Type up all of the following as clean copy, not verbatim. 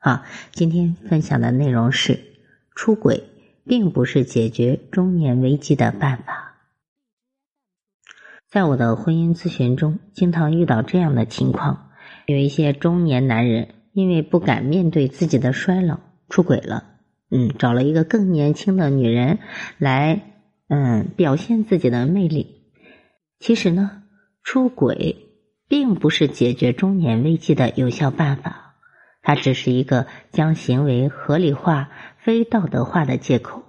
好，今天分享的内容是出轨并不是解决中年危机的办法。在我的婚姻咨询中，经常遇到这样的情况，有一些中年男人因为不敢面对自己的衰老，出轨了，找了一个更年轻的女人来表现自己的魅力。其实呢，出轨并不是解决中年危机的有效办法，它只是一个将行为合理化、非道德化的借口。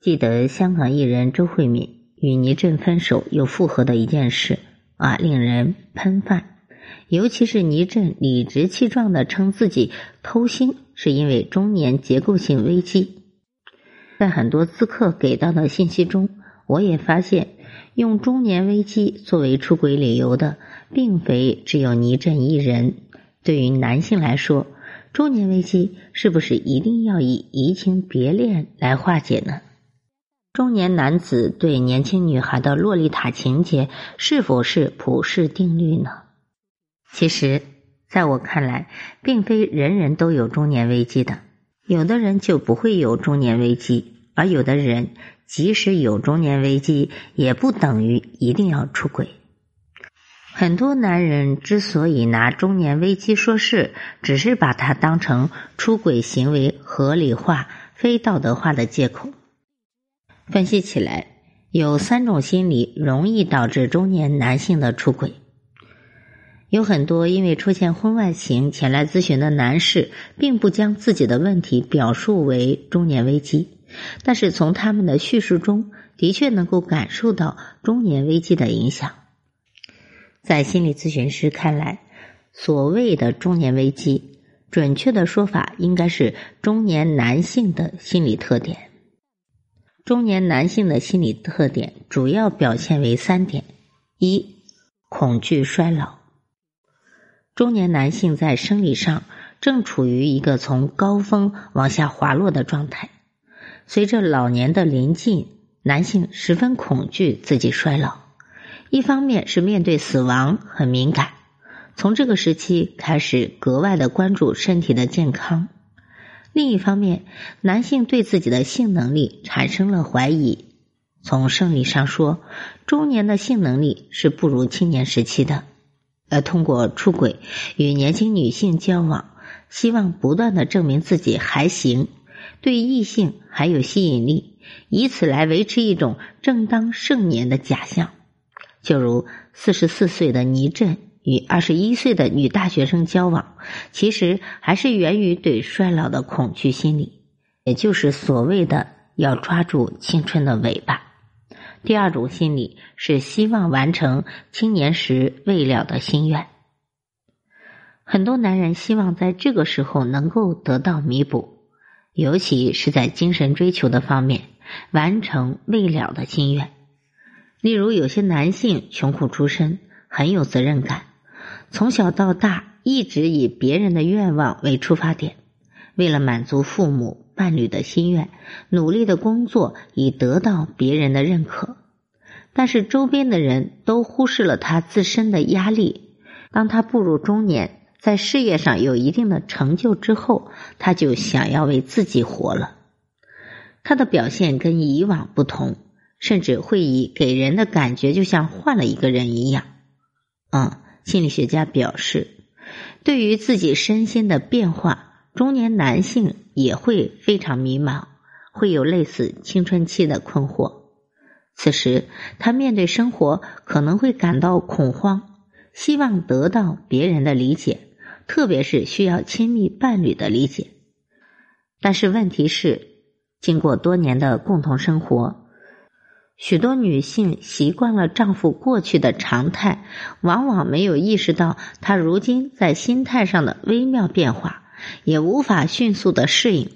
记得香港艺人周慧敏与倪震分手又复合的一件事令人喷饭。尤其是倪震理直气壮地称自己偷腥是因为中年结构性危机。在很多咨客给到的信息中，我也发现用中年危机作为出轨理由的并非只有倪震一人。对于男性来说，中年危机是不是一定要以移情别恋来化解呢？中年男子对年轻女孩的洛丽塔情节是否是普世定律呢？其实，在我看来，并非人人都有中年危机的，有的人就不会有中年危机，而有的人即使有中年危机，也不等于一定要出轨。很多男人之所以拿中年危机说事，只是把它当成出轨行为合理化、非道德化的借口。分析起来，有三种心理容易导致中年男性的出轨。有很多因为出现婚外情前来咨询的男士，并不将自己的问题表述为中年危机，但是从他们的叙述中，的确能够感受到中年危机的影响。在心理咨询师看来，所谓的中年危机，准确的说法应该是中年男性的心理特点。中年男性的心理特点主要表现为三点：一、恐惧衰老。中年男性在生理上正处于一个从高峰往下滑落的状态，随着老年的临近，男性十分恐惧自己衰老。一方面是面对死亡很敏感，从这个时期开始格外的关注身体的健康；另一方面，男性对自己的性能力产生了怀疑。从生理上说，中年的性能力是不如青年时期的，而通过出轨与年轻女性交往，希望不断的证明自己还行，对异性还有吸引力，以此来维持一种正当盛年的假象。就如44岁的倪震与21岁的女大学生交往，其实还是源于对衰老的恐惧心理，也就是所谓的要抓住青春的尾巴。第二种心理是希望完成青年时未了的心愿。很多男人希望在这个时候能够得到弥补，尤其是在精神追求的方面，完成未了的心愿。例如，有些男性穷苦出身，很有责任感，从小到大一直以别人的愿望为出发点，为了满足父母、伴侣的心愿，努力的工作以得到别人的认可。但是周边的人都忽视了他自身的压力，当他步入中年，在事业上有一定的成就之后，他就想要为自己活了。他的表现跟以往不同，甚至会以给人的感觉就像换了一个人一样。心理学家表示，对于自己身心的变化，中年男性也会非常迷茫，会有类似青春期的困惑。此时，他面对生活可能会感到恐慌，希望得到别人的理解，特别是需要亲密伴侣的理解。但是问题是，经过多年的共同生活，许多女性习惯了丈夫过去的常态，往往没有意识到他如今在心态上的微妙变化，也无法迅速的适应。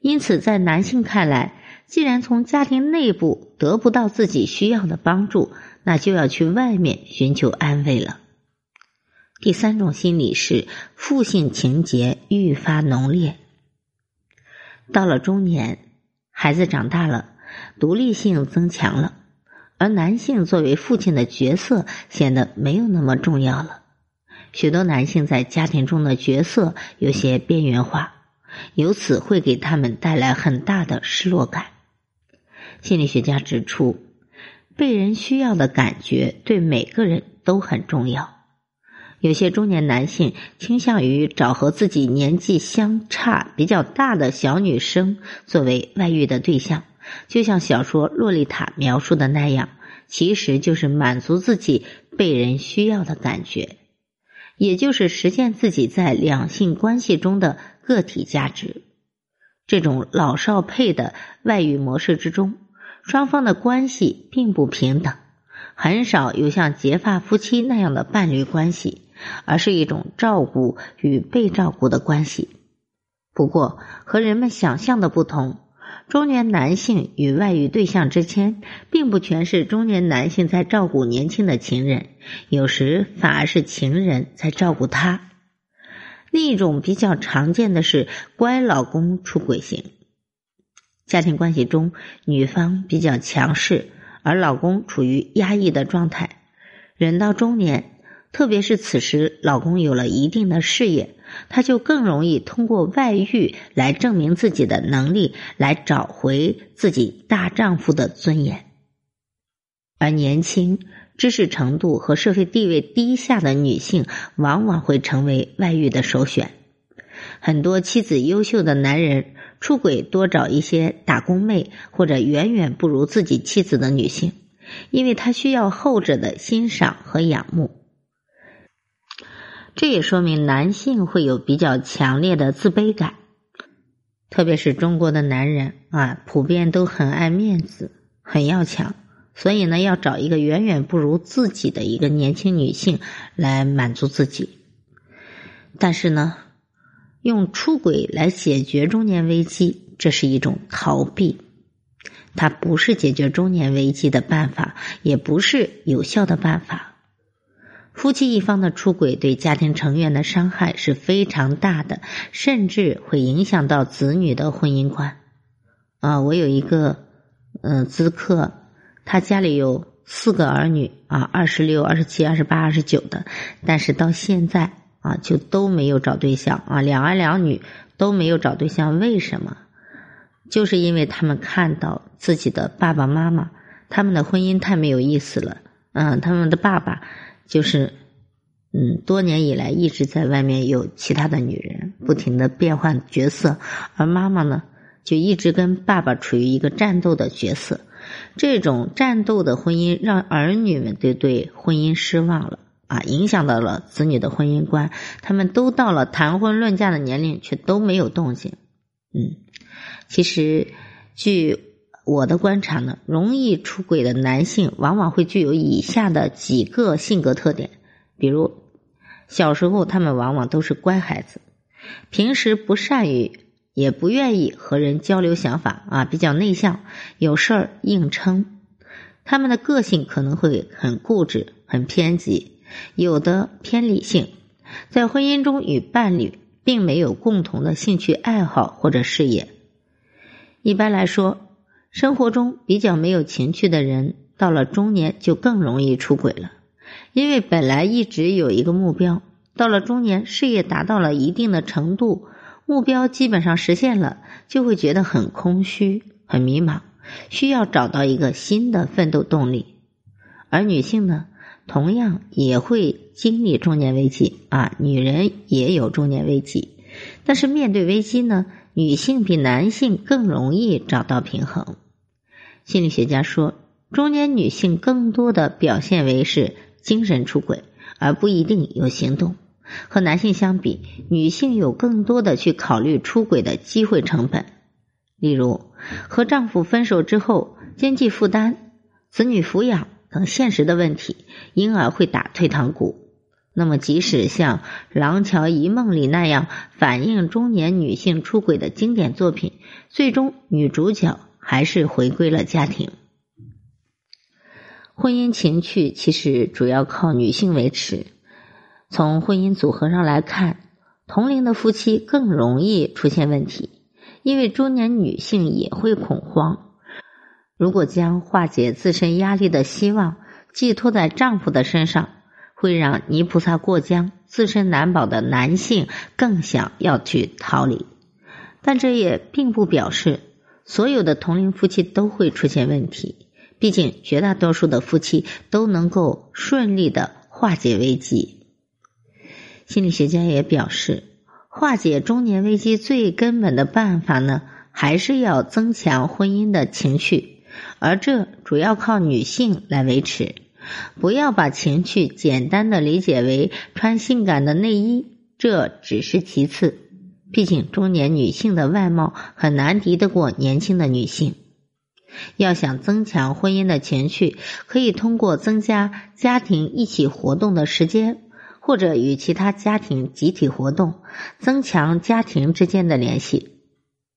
因此在男性看来，既然从家庭内部得不到自己需要的帮助，那就要去外面寻求安慰了。第三种心理是负性情节愈发浓烈。到了中年，孩子长大了，独立性增强了，而男性作为父亲的角色显得没有那么重要了。许多男性在家庭中的角色有些边缘化，由此会给他们带来很大的失落感。心理学家指出，被人需要的感觉对每个人都很重要。有些中年男性倾向于找和自己年纪相差比较大的小女生作为外遇的对象，就像小说《洛丽塔》描述的那样，其实就是满足自己被人需要的感觉，也就是实现自己在两性关系中的个体价值。这种老少配的外遇模式之中，双方的关系并不平等，很少有像结发夫妻那样的伴侣关系，而是一种照顾与被照顾的关系。不过，和人们想象的不同，中年男性与外遇对象之间，并不全是中年男性在照顾年轻的情人，有时反而是情人在照顾他。另一种比较常见的是乖老公出轨型。家庭关系中，女方比较强势，而老公处于压抑的状态。人到中年，特别是此时老公有了一定的事业，他就更容易通过外遇来证明自己的能力，来找回自己大丈夫的尊严。而年轻、知识程度和社会地位低下的女性往往会成为外遇的首选。很多妻子优秀的男人出轨多找一些打工妹或者远远不如自己妻子的女性，因为他需要后者的欣赏和仰慕。这也说明男性会有比较强烈的自卑感，特别是中国的男人普遍都很爱面子，很要强，所以呢，要找一个远远不如自己的一个年轻女性来满足自己。但是呢，用出轨来解决中年危机，这是一种逃避，它不是解决中年危机的办法，也不是有效的办法。夫妻一方的出轨对家庭成员的伤害是非常大的，甚至会影响到子女的婚姻观。我有一个咨客，他家里有4个儿女26、27、28、29的，但是到现在就都没有找对象两儿两女都没有找对象。为什么？就是因为他们看到自己的爸爸妈妈，他们的婚姻太没有意思了。他们的爸爸就是多年以来一直在外面有其他的女人，不停的变换角色，而妈妈呢就一直跟爸爸处于一个战斗的角色。这种战斗的婚姻让儿女们对婚姻失望了影响到了子女的婚姻观，他们都到了谈婚论嫁的年龄，却都没有动静。其实据我的观察呢，容易出轨的男性往往会具有以下的几个性格特点。比如，小时候他们往往都是乖孩子，平时不善于也不愿意和人交流想法比较内向，有事儿硬撑。他们的个性可能会很固执，很偏激，有的偏理性，在婚姻中与伴侣并没有共同的兴趣爱好或者事业。一般来说，生活中比较没有情趣的人，到了中年就更容易出轨了。因为本来一直有一个目标，到了中年事业达到了一定的程度，目标基本上实现了，就会觉得很空虚，很迷茫，需要找到一个新的奋斗动力。而女性呢，同样也会经历中年危机女人也有中年危机，但是面对危机呢，女性比男性更容易找到平衡。心理学家说，中年女性更多的表现为是精神出轨，而不一定有行动。和男性相比，女性有更多的去考虑出轨的机会成本。例如，和丈夫分手之后，经济负担、子女抚养等现实的问题，因而会打退堂鼓。那么即使像《廊桥遗梦》里那样反映中年女性出轨的经典作品，最终女主角还是回归了家庭。婚姻情趣其实主要靠女性维持，从婚姻组合上来看，同龄的夫妻更容易出现问题，因为中年女性也会恐慌。如果将化解自身压力的希望寄托在丈夫的身上，会让泥菩萨过江、自身难保的男性更想要去逃离。但这也并不表示所有的同龄夫妻都会出现问题，毕竟绝大多数的夫妻都能够顺利的化解危机。心理学家也表示，化解中年危机最根本的办法呢，还是要增强婚姻的情趣，而这主要靠女性来维持。不要把情趣简单的理解为穿性感的内衣，这只是其次，毕竟中年女性的外貌很难敌得过年轻的女性。要想增强婚姻的情趣，可以通过增加家庭一起活动的时间，或者与其他家庭集体活动，增强家庭之间的联系。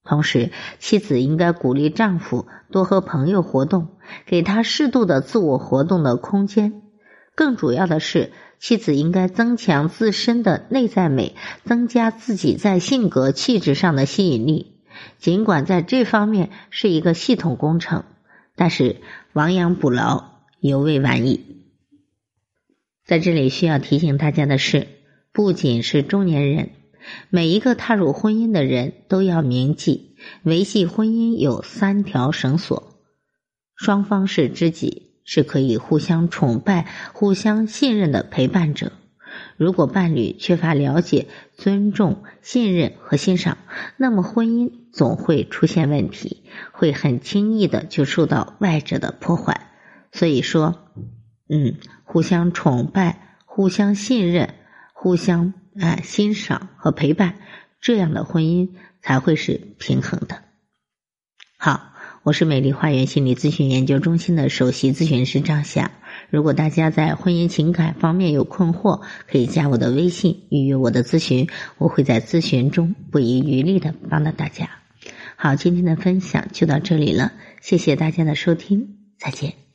同时，妻子应该鼓励丈夫多和朋友活动，给他适度的自我活动的空间。更主要的是，妻子应该增强自身的内在美，增加自己在性格气质上的吸引力。尽管在这方面是一个系统工程，但是亡羊补牢犹未晚矣。在这里需要提醒大家的是，不仅是中年人，每一个踏入婚姻的人都要铭记，维系婚姻有三条绳索：双方是知己，是可以互相崇拜、互相信任的陪伴者。如果伴侣缺乏了解、尊重、信任和欣赏，那么婚姻总会出现问题，会很轻易的就受到外者的破坏。所以说，互相崇拜、互相信任、互相欣赏和陪伴，这样的婚姻才会是平衡的。好，我是美丽花园心理咨询研究中心的首席咨询师张霞。如果大家在婚姻情感方面有困惑，可以加我的微信预约我的咨询，我会在咨询中不遗余力的帮到大家。好，今天的分享就到这里了，谢谢大家的收听，再见。